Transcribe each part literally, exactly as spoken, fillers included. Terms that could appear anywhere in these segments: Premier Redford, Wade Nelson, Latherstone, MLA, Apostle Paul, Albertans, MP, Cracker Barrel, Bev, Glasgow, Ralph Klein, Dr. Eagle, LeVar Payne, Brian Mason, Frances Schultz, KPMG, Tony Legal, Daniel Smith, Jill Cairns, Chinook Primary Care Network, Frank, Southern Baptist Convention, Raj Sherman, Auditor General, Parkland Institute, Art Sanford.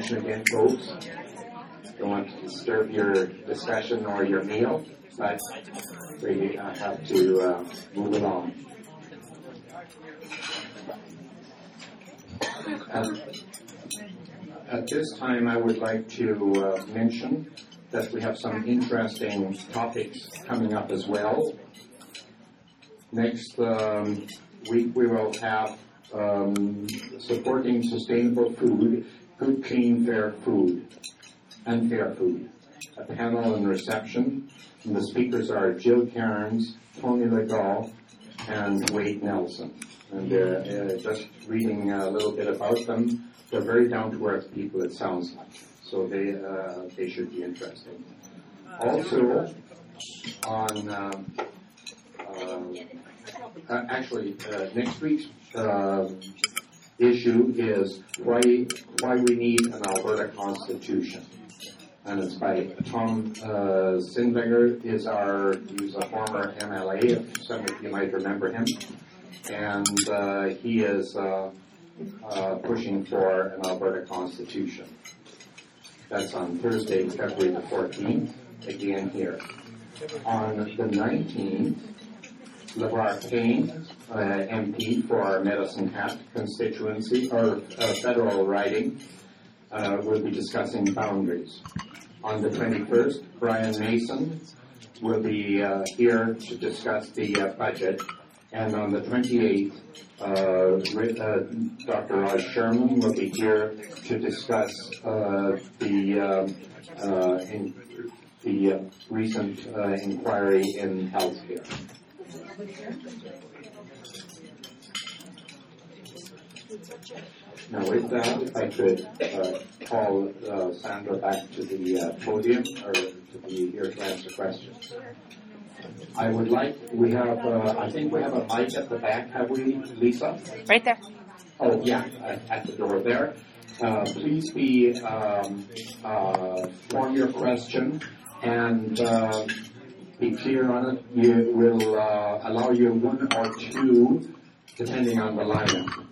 attention again, folks. Don't want to disturb your discussion or your meal, but we uh, have to uh, move along. Um, at this time, I would like to uh, mention that we have some interesting topics coming up as well. Next um, week, we will have um, supporting sustainable food, good, clean, fair food, and fair food. A panel and reception. And the speakers are Jill Cairns, Tony Legal, and Wade Nelson. And uh, uh, just reading a little bit about them, they're very down-to-earth people, it sounds like. So they uh, they should be interesting. Also, on um, uh, actually uh, next week's uh, issue is why why we need an Alberta Constitution, and it's by Tom uh, Sindlinger. Is our he's a former M L A, if some of you might remember him, and uh, he is uh, uh, pushing for an Alberta Constitution. That's on Thursday, February the fourteenth, again here. On the nineteenth, LeVar Payne, uh, M P for our Medicine Hat constituency, or uh, federal riding, uh, will be discussing boundaries. On the twenty-first, Brian Mason will be uh, here to discuss the uh, budget. And on the twenty-eighth, uh, uh, Doctor Raj Sherman will be here to discuss uh, the uh, uh, in, the uh, recent uh, inquiry in healthcare. Now, with that, if I could uh, call uh, Sandra back to the uh, podium, or to be here to answer questions. I would like, we have, uh, I think we have a mic at the back, have we, Lisa? Right there. Oh, yeah, at the door there. Uh, please be, um, uh, form your question and uh, be clear on it. We will uh, allow you one or two, depending on the lineup.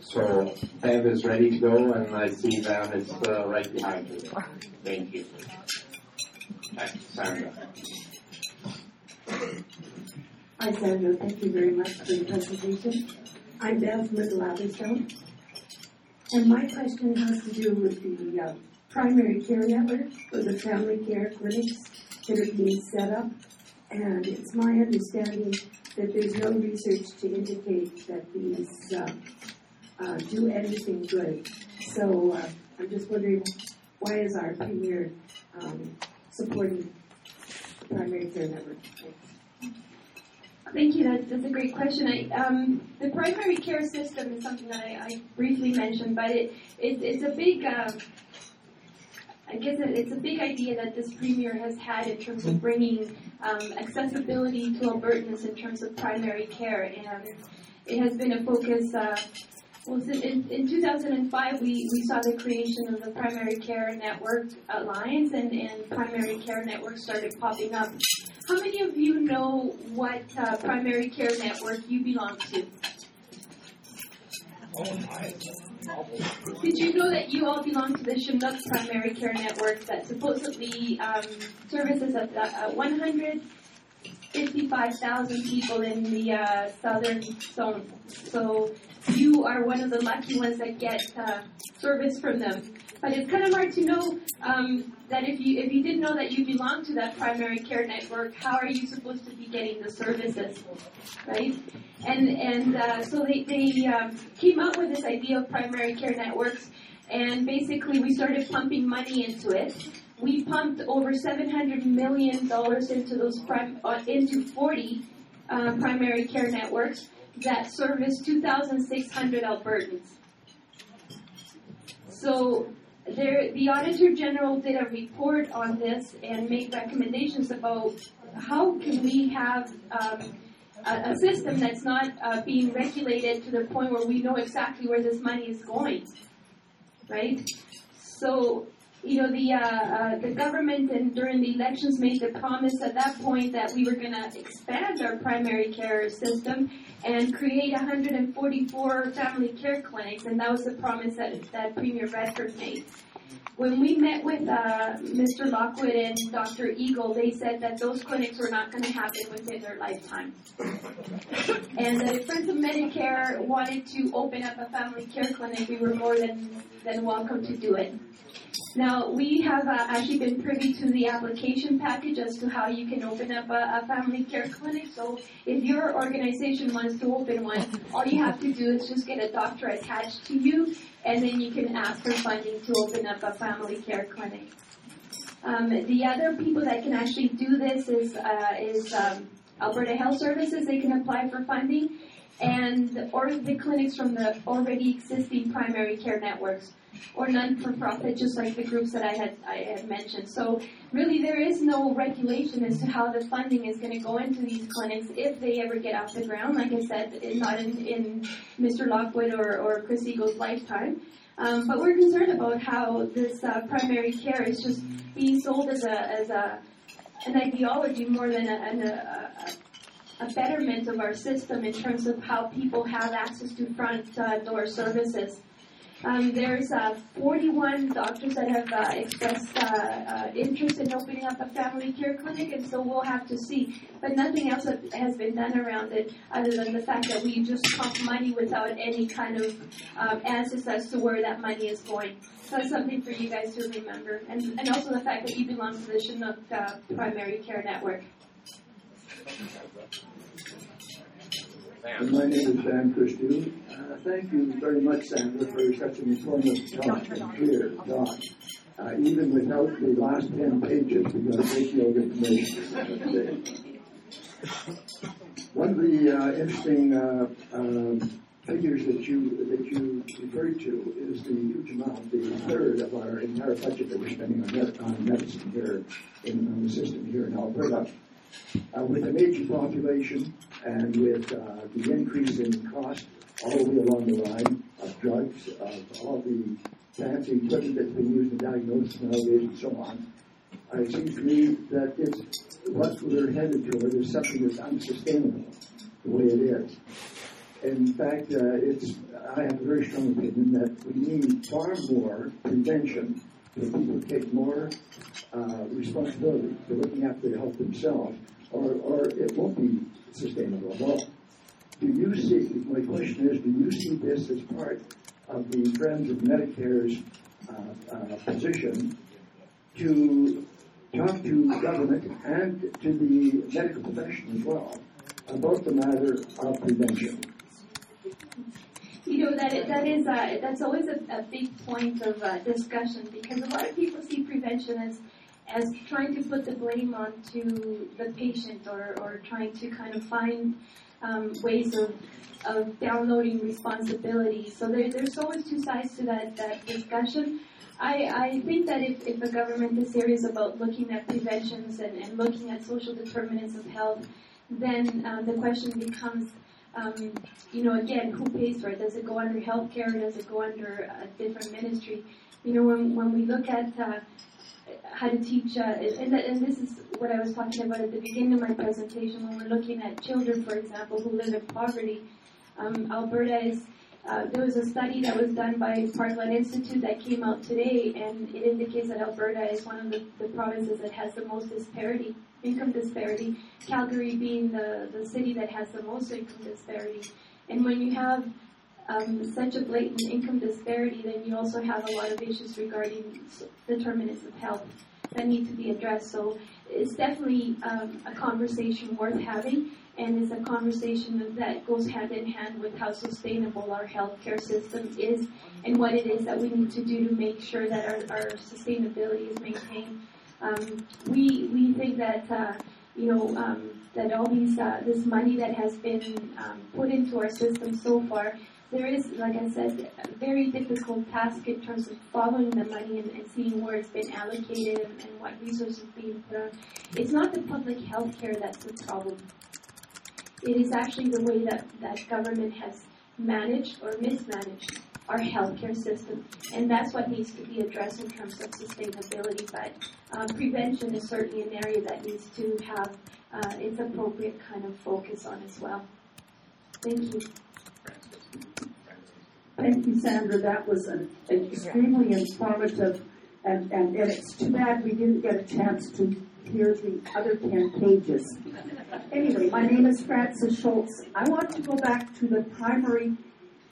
So, Bev is ready to go, and I see Bev is uh, right behind you. Thank you. Thanks, Sandra. Hi, Sandra. Thank you very much for the presentation. I'm Bev with Latherstone, and my question has to do with the uh, primary care network, or the family care clinics that are being set up. And it's my understanding that there's no research to indicate that these uh, uh, do anything good. So uh, I'm just wondering, why is our premier um, supporting primary care network? Thank you. That, that's a great question. I, um, the primary care system is something that I, I briefly mentioned, but it, it it's a big, uh, I guess it, it's a big idea that this premier has had in terms of bringing um, accessibility to Albertans in terms of primary care, and it has been a focus. Uh, Well, in, in two thousand five, we, we saw the creation of the Primary Care Network Alliance, and, and primary care networks started popping up. How many of you know what uh, primary care network you belong to? Did you know that you all belong to the Chinook Primary Care Network that supposedly um, services at, at one hundred fifty-five thousand people in the uh, southern zone? So you are one of the lucky ones that get uh, service from them. But it's kind of hard to know um, that if you if you didn't know that you belong to that primary care network, how are you supposed to be getting the services, right? And and uh, so they, they um, came up with this idea of primary care networks, and basically we started pumping money into it. We pumped over seven hundred million dollars into those prim- uh, into forty uh, primary care networks that service two thousand six hundred Albertans. So there, the Auditor General did a report on this and made recommendations about how can we have um, a, a system that's not uh, being regulated to the point where we know exactly where this money is going, right? So, you know, the uh, uh, the government and during the elections made the promise at that point that we were going to expand our primary care system and create one hundred forty-four family care clinics, and that was the promise that, that Premier Redford made. When we met with uh, Mister Lockwood and Doctor Eagle, they said that those clinics were not going to happen within their lifetime. And that if Friends of Medicare wanted to open up a family care clinic, we were more than, than welcome to do it. Now, we have uh, actually been privy to the application package as to how you can open up a, a family care clinic. So if your organization wants to open one, all you have to do is just get a doctor attached to you, and then you can ask for funding to open up a family care clinic. Um, the other people that can actually do this is, uh, is um, Alberta Health Services. They can apply for funding, and or the clinics from the already existing primary care networks, or non-for-profit, just like the groups that I had I had mentioned. So really there is no regulation as to how the funding is going to go into these clinics if they ever get off the ground. Like I said, it's not in, in Mister Lockwood or, or Chris Eagle's lifetime. Um, but we're concerned about how this uh, primary care is just being sold as a as a an ideology more than a, an, a, a betterment of our system in terms of how people have access to front uh, door services. Um, there's uh, forty-one doctors that have uh, expressed uh, uh, interest in opening up a family care clinic, and so we'll have to see. But nothing else has been done around it other than the fact that we just pump money without any kind of um, answers as to where that money is going. So that's something for you guys to remember, and, and also the fact that you belong to the Chinook uh, Primary Care Network. My name is Dan Christew. Uh, thank you very much, Sandra, for such an informative talk and clear talk, uh, even without the last ten pages, because take your information. One of the uh, interesting uh, uh, figures that you that you referred to is the huge amount, the third of our entire budget that we're spending on, on medicine here in on the system here in Alberta. Uh, with an aging population and with uh, the increase in cost all the way along the line of drugs, of all the fancy equipment that's been used to diagnose nowadays and so on, uh, it seems to me that it's, what we're headed toward is something that's unsustainable the way it is. In fact, uh, it's, I have a very strong opinion that we need far more prevention, that people take more uh, responsibility for looking after their health themselves, or, or it won't be sustainable at all. Do you see, my question is, do you see this as part of the Friends of Medicare's uh, uh, position to talk to government and to the medical profession as well about the matter of prevention? You know, that it, that is uh, that's always a, a big point of uh, discussion, because a lot of people see prevention as as trying to put the blame onto the patient, or, or trying to kind of find um, ways of of downloading responsibility. So there, there's always two sides to that, that discussion. I, I think that if, if a government is serious about looking at preventions and, and looking at social determinants of health, then um, the question becomes, Um, you know, again, who pays for it? Does it go under healthcare, or does it go under a different ministry? You know, when when we look at uh, how to teach, uh, and, and this is what I was talking about at the beginning of my presentation, when we're looking at children, for example, who live in poverty, um, Alberta is, uh, there was a study that was done by Parkland Institute that came out today, and it indicates that Alberta is one of the, the provinces that has the most disparity. Income disparity, Calgary being the, the city that has the most income disparity. And when you have um, such a blatant income disparity, then you also have a lot of issues regarding determinants of health that need to be addressed. So it's definitely um, a conversation worth having, and it's a conversation that goes hand in hand with how sustainable our healthcare system is and what it is that we need to do to make sure that our, our sustainability is maintained. Um, we we think that uh, you know um, that all these uh, this money that has been um, put into our system so far, there is, like I said, a very difficult task in terms of following the money and, and seeing where it's been allocated and, and what resources are being put on. It's not the public health care that's the problem. It is actually the way that, that government has managed or mismanaged our healthcare system, and that's what needs to be addressed in terms of sustainability. But uh, prevention is certainly an area that needs to have uh, its appropriate kind of focus on as well. Thank you. Thank you, Sandra. That was an, an extremely informative and, and, and it's too bad we didn't get a chance to hear the other ten pages. Anyway, my name is Frances Schultz. I want to go back to the primary,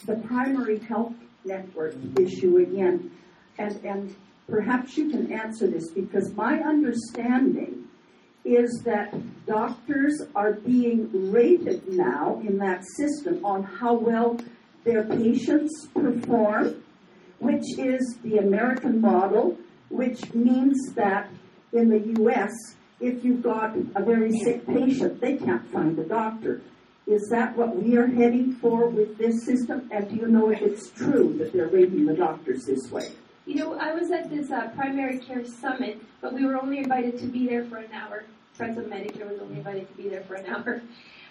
the primary health network issue again, and and perhaps you can answer this, because my understanding is that doctors are being rated now in that system on how well their patients perform, which is the American model, which means that in the U S, if you've got a very sick patient, they can't find a doctor. Is that what we are heading for with this system? And do you know if it's true that they're rating the doctors this way? You know, I was at this uh, primary care summit, but we were only invited to be there for an hour. Friends of Medicare was only invited to be there for an hour.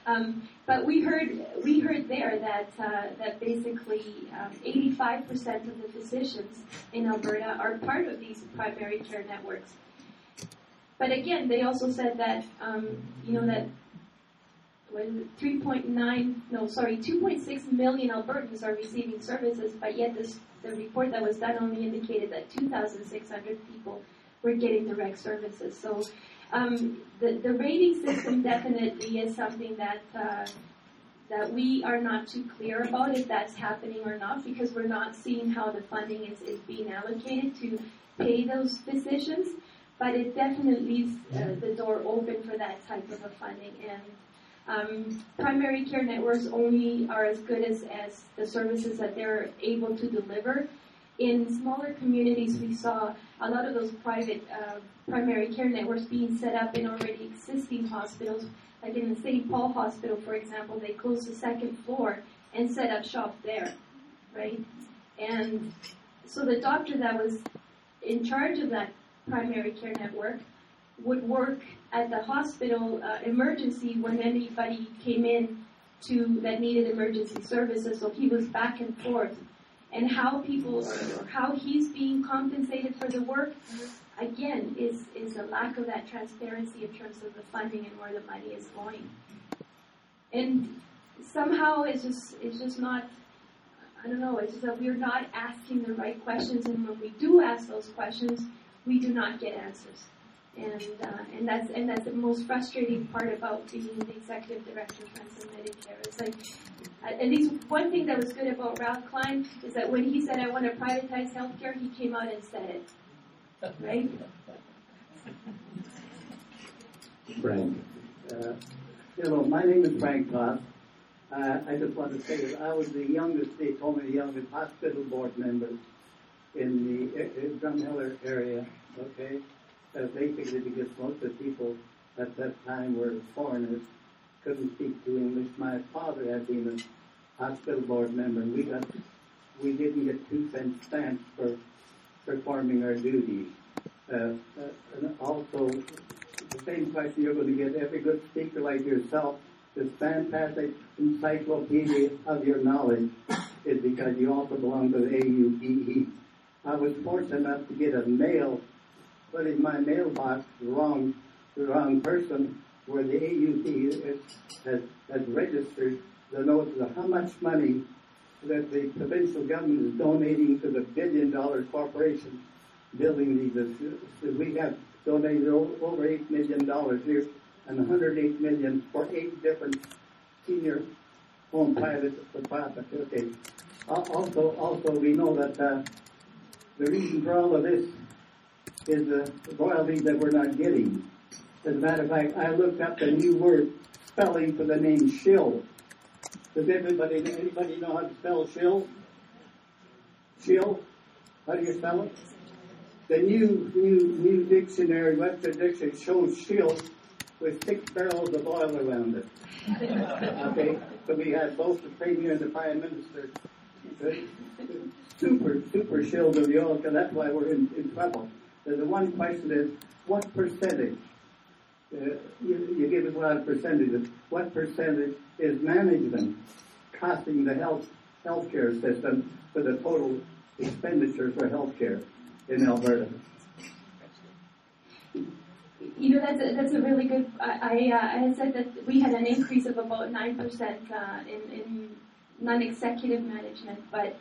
Um, but we heard we heard there that uh, that basically um, eighty-five percent of the physicians in Alberta are part of these primary care networks. But again, they also said that um, you know that what is it, three point nine, no, sorry, two point six million Albertans are receiving services, but yet this. The report that was done only indicated that two thousand six hundred people were getting direct services. So um, the, the rating system definitely is something that uh, that we are not too clear about if that's happening or not, because we're not seeing how the funding is, is being allocated to pay those physicians. But it definitely leaves uh, the door open for that type of a funding. And Um, primary care networks only are as good as, as the services that they're able to deliver. In smaller communities, we saw a lot of those private uh, primary care networks being set up in already existing hospitals. Like in the Saint Paul Hospital, for example, they closed the second floor and set up shop there, right? And so the doctor that was in charge of that primary care network would work at the hospital uh, emergency when anybody came in to that needed emergency services. So he was back and forth, and how people or how he's being compensated for the work again is is a lack of that transparency in terms of the funding and where the money is going. And somehow it's just it's just not. I don't know. It's just that we're not asking the right questions, and when we do ask those questions, we do not get answers. And uh, and that's and that's the most frustrating part about being the executive director of Friends of Medicare. It's like, at least one thing that was good about Ralph Klein is that when he said, "I want to privatize healthcare," he came out and said it. Right? Frank. Uh, hello, my name is Frank Toth. Uh, I just want to say that I was the youngest, they told me the youngest hospital board member in the in Drumheller area, okay? Uh, basically because most of the people at that time were foreigners, couldn't speak to English. My father had been a hospital board member, and we got we didn't get two cent stamps for performing our duties. Uh, uh, and also, the same question you're going to get every good speaker like yourself, this fantastic encyclopedia of your knowledge, is because you also belong to the A U P E. I was fortunate enough to get a mail. But in my mailbox, the wrong, the wrong person, where the A U P has, has registered the notice of how much money that the provincial government is donating to the billion-dollar corporation building these. We have donated over eight million dollars here, and one hundred eight million dollars for eight different senior home private for-profit. Okay. Also, also we know that uh, the reason for all of this is the royalty that we're not getting. As a matter of fact, I looked up the new word spelling for the name shill. Does everybody, anybody know how to spell shill? Shill? How do you spell it? The new, new, new dictionary, Webster's Dictionary, shows shill with six barrels of oil around it. Okay, so we had both the Premier and the Prime Minister. Super, super shills of the oil, so that's why we're in, in trouble. The one question is, what percentage, uh, you, you give us a lot of percentages, what percentage is management costing the health healthcare system for the total expenditure for healthcare in Alberta? You know, that's a, that's a really good, I, I, uh, I had said that we had an increase of about nine percent uh, in, in non-executive management, but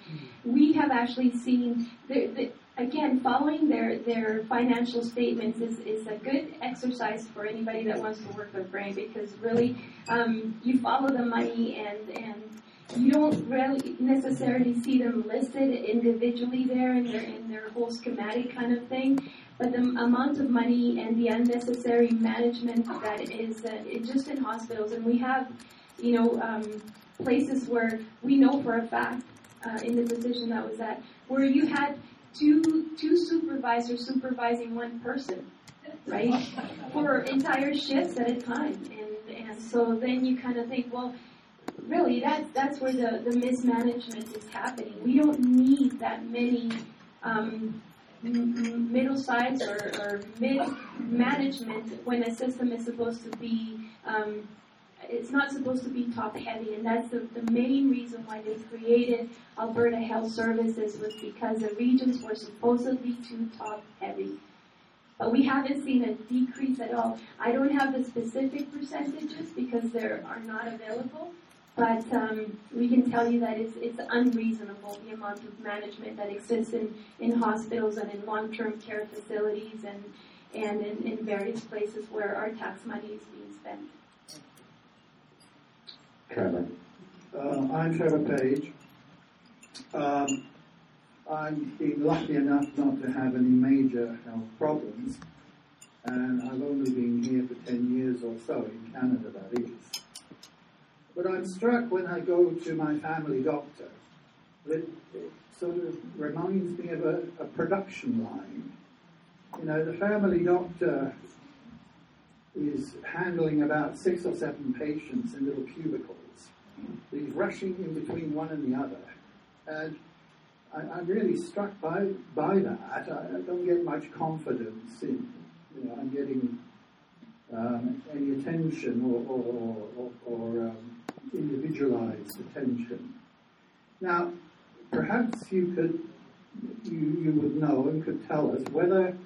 we have actually seen, the, the, again, following their, their financial statements is, is a good exercise for anybody that wants to work their brain, because really um, you follow the money and, and you don't really necessarily see them listed individually there in their, in their whole schematic kind of thing. But the amount of money and the unnecessary management that is uh, just in hospitals, and we have, you know, um, places where we know for a fact uh, in the position that was at, where you had two two supervisors supervising one person, right, for entire shifts at a time, and and so then you kind of think, well, really, that that's where the the mismanagement is happening. We don't need that many um, m- middle-sized or, or mid-management when a system is supposed to be. Um, It's not supposed to be top-heavy, and that's the, the main reason why they created Alberta Health Services, was because the regions were supposedly too top-heavy. But we haven't seen a decrease at all. I don't have the specific percentages because they are not available, but um, we can tell you that it's, it's unreasonable, the amount of management that exists in, in hospitals and in long-term care facilities and, and in, in various places where our tax money is being spent. Trevor. Uh, I'm Trevor Page. Um, I've been lucky enough not to have any major health problems, and I've only been here for ten years or so, in Canada that is. But I'm struck when I go to my family doctor that it sort of reminds me of a, a production line. You know, the family doctor is handling about six or seven patients in little cubicles. He's rushing in between one and the other. And I, I'm really struck by by that. I, I don't get much confidence in, you know, I'm getting um, any attention or, or, or, or um, individualized attention. Now, perhaps you could, you, you would know and could tell us whether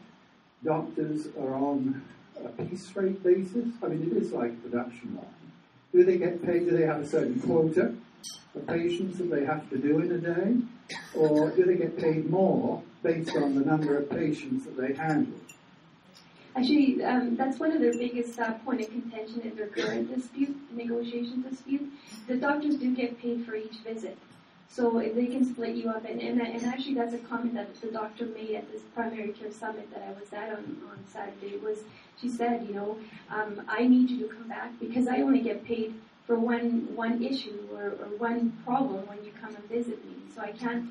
doctors are on a piece rate basis. I mean, it is like a production line. Do they get paid? Do they have a certain quota of patients that they have to do in a day? Or do they get paid more based on the number of patients that they handle? Actually, um, that's one of their biggest uh, point of contention in their current dispute, negotiation dispute. The doctors do get paid for each visit. So if they can split you up, and, and and actually that's a comment that the doctor made at this primary care summit that I was at on, on Saturday, was she said, you know, um, I need you to come back because I only get paid for one one issue or, or one problem when you come and visit me. So I can't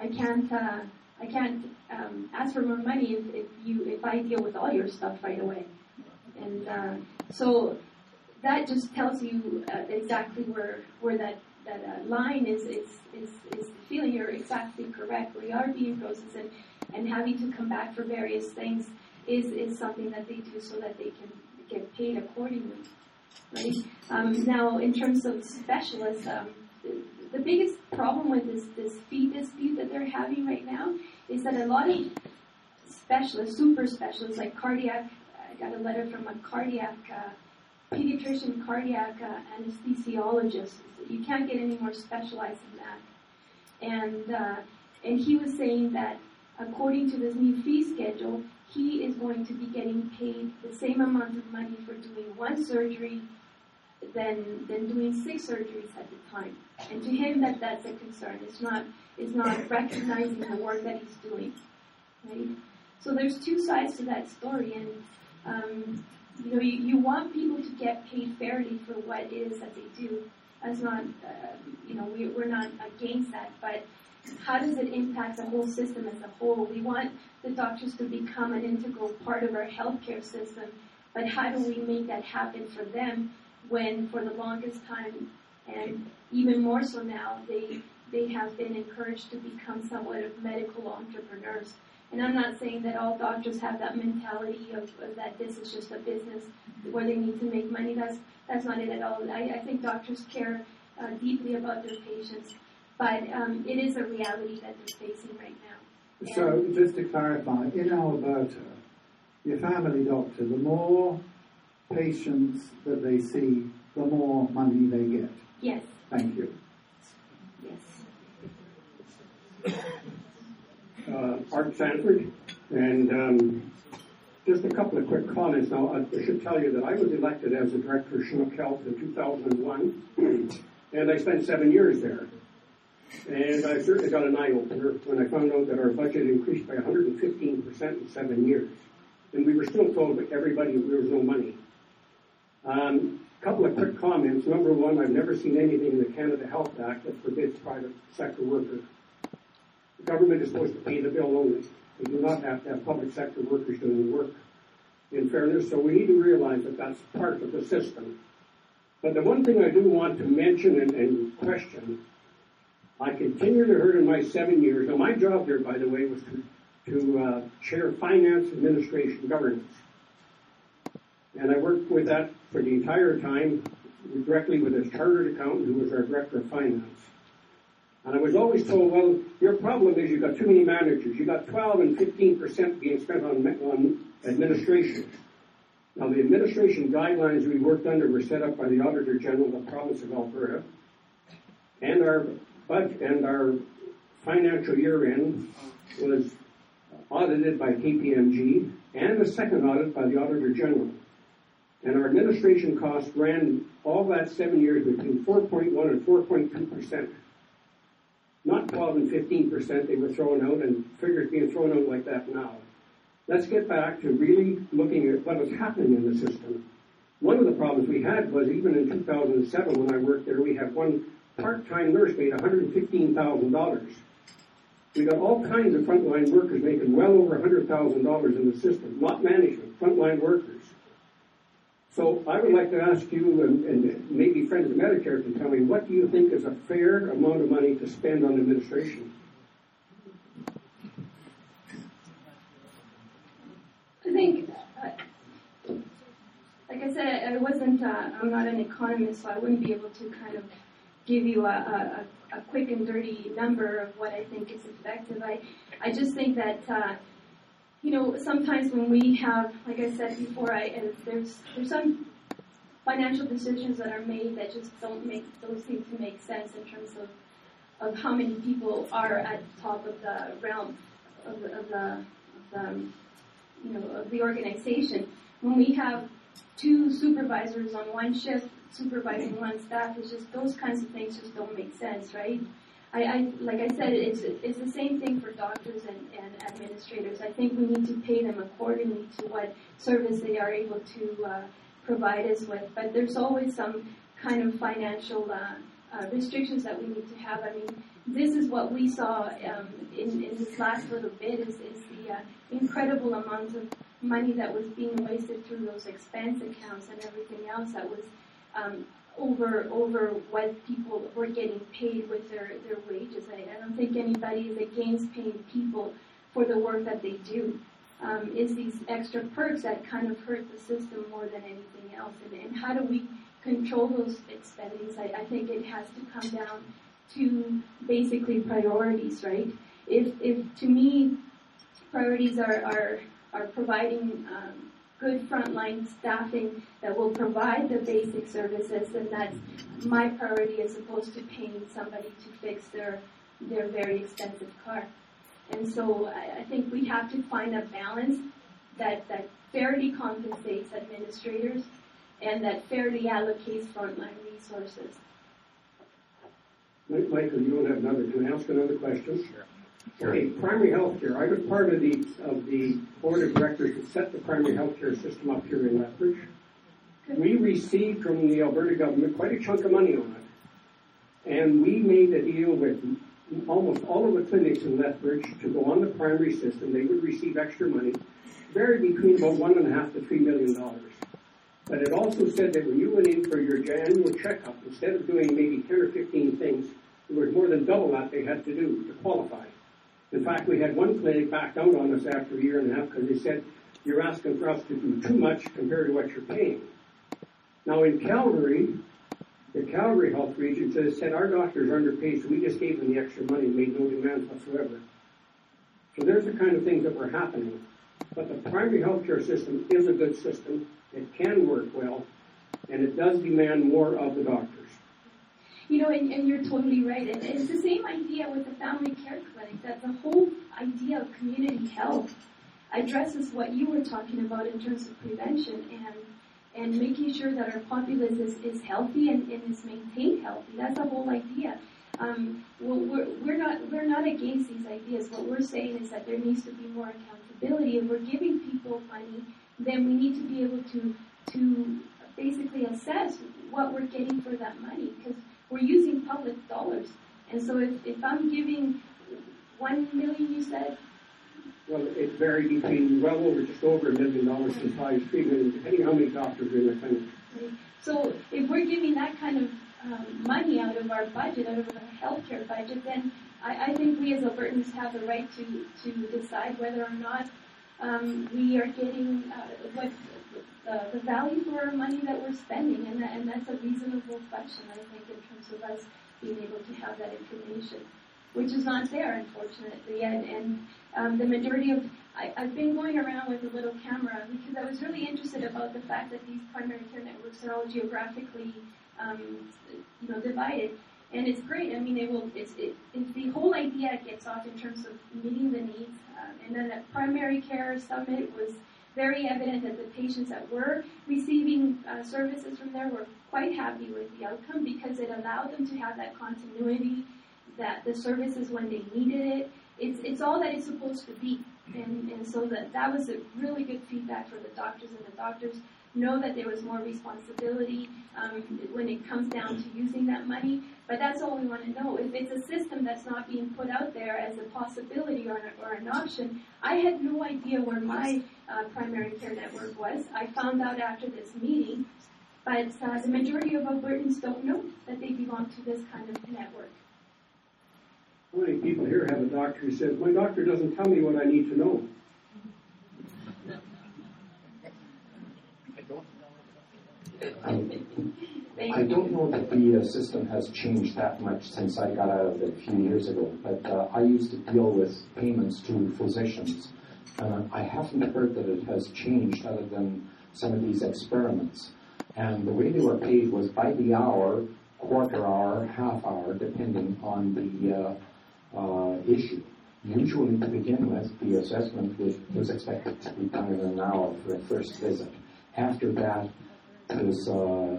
I can't uh, I can't um, ask for more money if, if you if I deal with all your stuff right away. And uh, so that just tells you uh, exactly where where that. That uh, line is is is is the feeling. You're exactly correct. We are being processed, and, and having to come back for various things is, is something that they do so that they can get paid accordingly, right? Um, now, in terms of specialists, um, the, the biggest problem with this this fee dispute that they're having right now is that a lot of specialists, super specialists, like cardiac. I got a letter from a cardiac. Uh, Pediatrician, cardiac uh, anesthesiologist. You can't get any more specialized than that. And uh, and he was saying that according to this new fee schedule, he is going to be getting paid the same amount of money for doing one surgery than than doing six surgeries at the time. And to him, that that's a concern. It's not it's not recognizing the work that he's doing, right? So there's two sides to that story, and. Um, You know, you, you want people to get paid fairly for what it is that they do. That's not, uh, you know, we, we're not against that. But how does it impact the whole system as a whole? We want the doctors to become an integral part of our healthcare system. But how do we make that happen for them when, for the longest time, and even more so now, they they have been encouraged to become somewhat of medical entrepreneurs? And I'm not saying that all doctors have that mentality of, of that this is just a business where they need to make money. That's that's not it at all. I, I think doctors care uh, deeply about their patients, but um, it is a reality that they're facing right now. And so, just to clarify, in Alberta, your family doctor, the more patients that they see, the more money they get. Yes. Thank you. uh, Art Sanford, and um, just a couple of quick comments. Now, I should tell you that I was elected as the director of Chinook Health in two thousand one, and I spent seven years there. And I certainly got an eye-opener when I found out that our budget increased by one hundred fifteen percent in seven years. And we were still told by everybody that there was no money. Um, couple of quick comments. Number one, I've never seen anything in the Canada Health Act that forbids private sector workers. The government is supposed to pay the bill only. We do not have to have public sector workers doing the work, in fairness, so we need to realize that that's part of the system. But the one thing I do want to mention and, and question, I continue to hear in my seven years, now my job there, by the way, was to, to uh, chair finance, administration, governance. And I worked with that for the entire time, directly with a chartered accountant who was our director of finance. And I was always told, well, your problem is you've got too many managers. You've got twelve and fifteen percent being spent on, on administration. Now, the administration guidelines we worked under were set up by the Auditor General of the province of Alberta. And our budget and our financial year-end was audited by K P M G and a second audit by the Auditor General. And our administration costs ran all that seven years between four point one and four point two percent. Not twelve and fifteen percent they were thrown out, and figures being thrown out like that now. Let's get back to really looking at what was happening in the system. One of the problems we had was even in two thousand seven when I worked there, we had one part-time nurse made one hundred fifteen thousand dollars. We got all kinds of frontline workers making well over one hundred thousand dollars in the system, not management, frontline workers. So I would like to ask you, and, and maybe Friends of Medicare can tell me, what do you think is a fair amount of money to spend on administration? I think, uh, like I said, I, I wasn't, uh, I'm not an economist, so I wouldn't be able to kind of give you a, a, a quick and dirty number of what I think is effective. I, I just think that, uh, you know, sometimes when we have, like I said before, I, uh, there's there's some financial decisions that are made that just don't make, don't seem to make sense in terms of, of how many people are at the top of the realm of the, of the, of the you know, of the organization. When we have two supervisors on one shift supervising one staff, it's just those kinds of things just don't make sense, right? I, I, like I said, it's it's the same thing for doctors and, and administrators. I think we need to pay them accordingly to what service they are able to uh, provide us with. But there's always some kind of financial uh, uh, restrictions that we need to have. I mean, this is what we saw um, in, in this last little bit is, is the uh, incredible amount of money that was being wasted through those expense accounts and everything else that was um, over over what people were getting paid with their, their wages. I, I don't think anybody is against paying people for the work that they do. Um, it's these extra perks that kind of hurt the system more than anything else. And, and how do we control those expenditures? I, I think it has to come down to basically priorities, right? If, if to me, priorities are, are, are providing um, good frontline staffing that will provide the basic services, and that's my priority as opposed to paying somebody to fix their their very expensive car. And so I, I think we have to find a balance that, that fairly compensates administrators and that fairly allocates frontline resources. Michael, you don't have another. Can I ask another question? Sure. Okay, primary health care. I was part of the of the board of directors that set the primary health care system up here in Lethbridge. We received from the Alberta government quite a chunk of money on it. And we made a deal with almost all of the clinics in Lethbridge to go on the primary system. They would receive extra money, varied between about one and a half to three million dollars. But it also said that when you went in for your annual checkup, instead of doing maybe ten or fifteen things, it was more than double that they had to do to qualify. In fact, we had one clinic back out on us after a year and a half because they said, you're asking for us to do too much compared to what you're paying. Now in Calgary, the Calgary Health Region says, said our doctors are underpaid, so we just gave them the extra money and made no demands whatsoever. So there's the kind of things that were happening. But the primary health care system is a good system. It can work well, and it does demand more of the doctors. You know, and, and you're totally right. And it's the same idea with the family care clinic, that the whole idea of community health addresses what you were talking about in terms of prevention and and making sure that our populace is, is healthy and, and is maintained healthy. That's the whole idea. Um, well, we're, we're not we're not against these ideas. What we're saying is that there needs to be more accountability. If we're giving people money, then we need to be able to to basically assess what we're getting for that money, because we're using public dollars. And so if, if I'm giving one million, you said? Well, it varied between well over just over a million dollars to five treatment, depending on how many doctors are in the clinic. Right. So if we're giving that kind of um, money out of our budget, out of our healthcare budget, then I, I think we as Albertans have the right to, to decide whether or not um, we are getting uh, what uh, the value for our money that we're spending, and that, and that's a reasonable question, I think, in terms of us being able to have that information, which is not there, unfortunately. And, and um, the majority of, I, I've been going around with a little camera because I was really interested about the fact that these primary care networks are all geographically, um, you know, divided. And it's great. I mean, it will, it's, it, it's the whole idea it gets off in terms of meeting the needs. Um, and then that primary care summit was very evident that the patients that were receiving uh, services from there were quite happy with the outcome, because it allowed them to have that continuity, that the services when they needed it. It's it's all that it's supposed to be. And, and so that, that was a really good feedback for the doctors, and the doctors know that there was more responsibility um, when it comes down to using that money. But that's all we want to know. If it's a system that's not being put out there as a possibility or, or an option, I had no idea where my uh, primary care network was. I found out after this meeting, but uh, the majority of Albertans don't know that they belong to this kind of network. How many people here have a doctor who says, my doctor doesn't tell me what I need to know? I don't know. Um, I don't know that the uh, system has changed that much since I got out of it a few years ago, but uh, I used to deal with payments to physicians. Uh, I haven't heard that it has changed other than some of these experiments. And the way they were paid was by the hour, quarter hour, half hour, depending on the... Uh, Uh, issue. Usually, to begin with, the assessment was expected to be done in an hour for a first visit. After that, it was uh,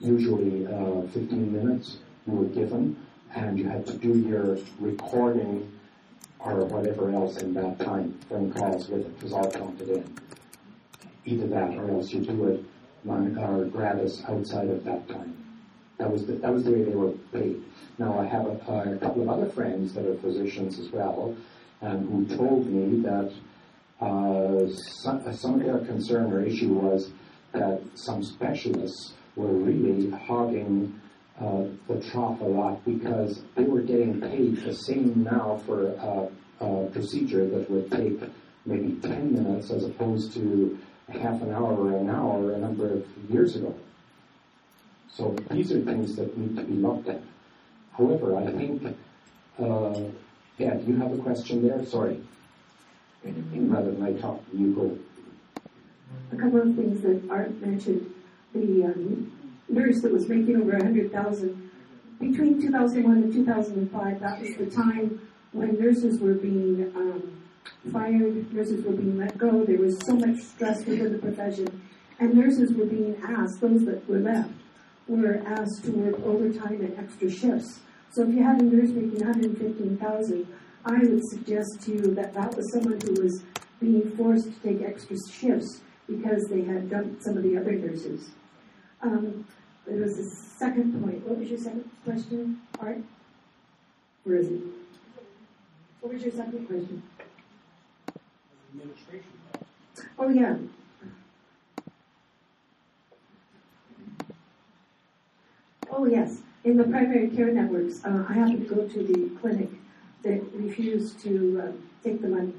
usually uh, fifteen minutes you were given, and you had to do your recording or whatever else in that time. Phone calls with it, it was all counted in. Either that, or else you do it non- or gratis outside of that time. That was the, that was the way they were paid. Now, I have a, uh, a couple of other friends that are physicians as well, and who told me that uh, some, some of their concern or issue was that some specialists were really hogging uh, the trough a lot, because they were getting paid the same now for a, a procedure that would take maybe ten minutes as opposed to half an hour or an hour a number of years ago. So these are things that need to be looked at. However, I think, uh, yeah, you have a question there? Sorry. Rather than I talk, you go. A couple of things that Art mentioned. The um, nurse that was making over one hundred thousand dollars, between two thousand one and two thousand five, that was the time when nurses were being um, fired, nurses were being let go. There was so much stress within the profession, and nurses were being asked, those that were left, were asked to work overtime and extra shifts. So if you had a nurse making one hundred fifteen thousand dollars, I would suggest to you that that was someone who was being forced to take extra shifts because they had dumped some of the other nurses. Um, there was a second point. What was your second question, Art? Where is it? What was your second question? Administration. Oh, yeah. Oh, yes. In the primary care networks, uh, I happened to go to the clinic that refused to uh, take the money.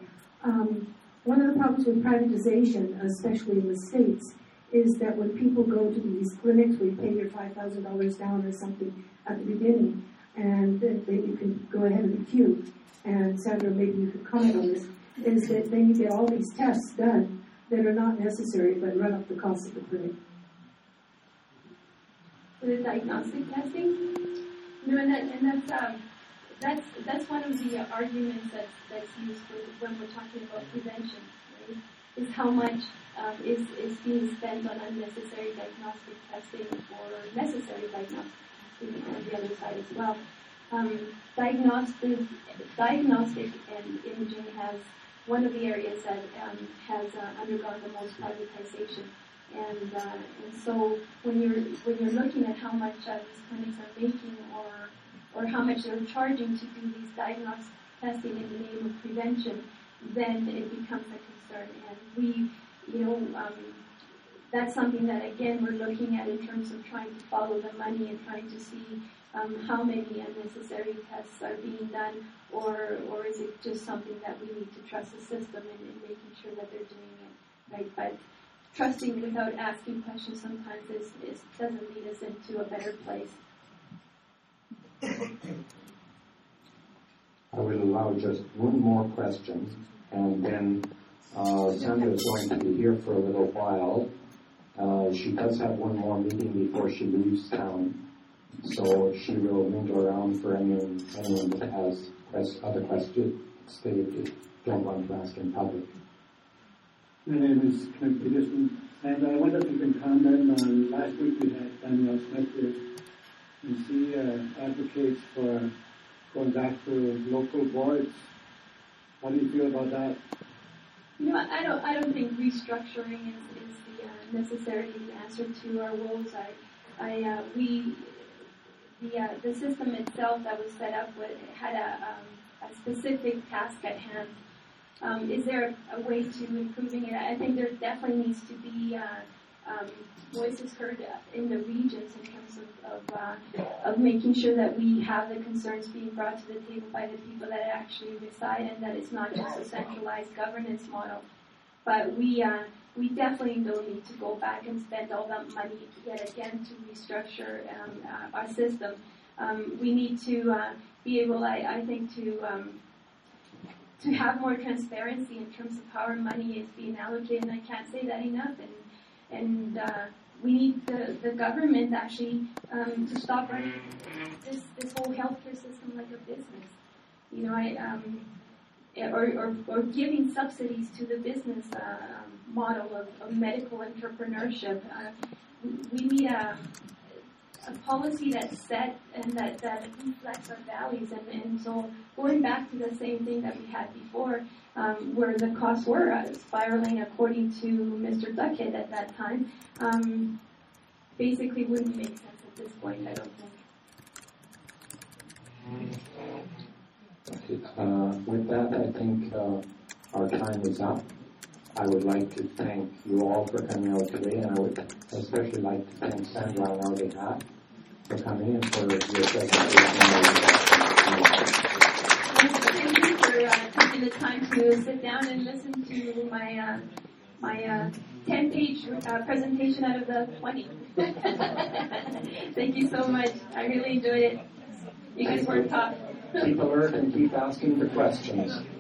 Um, one of the problems with privatization, especially in the States, is that when people go to these clinics, we pay your five thousand dollars down or something at the beginning, and then you can go ahead in the queue. And Sandra, maybe you could comment on this, is that then you get all these tests done that are not necessary but run up the cost of the clinic. for the diagnostic testing. You know, and, that, and that's, um, that's, that's one of the arguments that's, that's used for when we're talking about prevention, right? Is how much um, is, is being spent on unnecessary diagnostic testing or necessary diagnostic testing on the other side as well. Um, diagnostic, diagnostic and imaging has one of the areas that um, has uh, undergone the most privatization. And, uh, and so when you're when you're looking at how much uh, these clinics are making, or or how much they're charging to do these diagnostic testing in the name of prevention, then it becomes a concern. And we, you know, um, that's something that again we're looking at in terms of trying to follow the money and trying to see um, how many unnecessary tests are being done, or or is it just something that we need to trust the system and, and making sure that they're doing it right. But trusting without asking questions sometimes is, is doesn't lead us into a better place. I will allow just one more question, and then uh, Sandra is going to be here for a little while. Uh, she does have one more meeting before she leaves town, so she will mingle around for anyone, anyone that has quest- other questions they don't want to ask in public. My name is Clint Peterson, and I wonder if you can comment on last week we had Daniel Smith here, and she uh, advocates for going back to local boards. How do you feel about that? You know, I don't. I don't think restructuring is, is the uh, necessarily the answer to our woes. I, I, uh, we, the uh, the system itself that was set up with, had a, um, a specific task at hand. Um, is there a way to improving it? I think there definitely needs to be uh, um, voices heard in the regions in terms of of, uh, of making sure that we have the concerns being brought to the table by the people that actually reside, and that it's not just a centralized governance model. But we uh, we definitely don't need to go back and spend all that money yet again to restructure um, uh, our system. Um, we need to uh, be able, I, I think, to... Um, to have more transparency in terms of how our money is being allocated, and I can't say that enough. And and uh, we need the, the government actually um, to stop running this this whole healthcare system like a business. You know, I um, or, or or giving subsidies to the business uh, model of, of medical entrepreneurship. Uh, we need a a policy that's set and that, that reflects our values. And, and so going back to the same thing that we had before, um, where the costs were uh, spiraling according to Mister Duckett at that time, um, basically wouldn't make sense at this point, I don't think. Uh, with that, I think uh, our time is up. I would like to thank you all for coming out today, and I would especially like to thank Sandra on our behalf for coming and for your presentation. Thank you for uh, taking the time to sit down and listen to my uh, my uh, ten-page uh, presentation out of the twenty. Thank you so much. I really enjoyed it. You guys worked tough. Keep alert and keep asking the questions.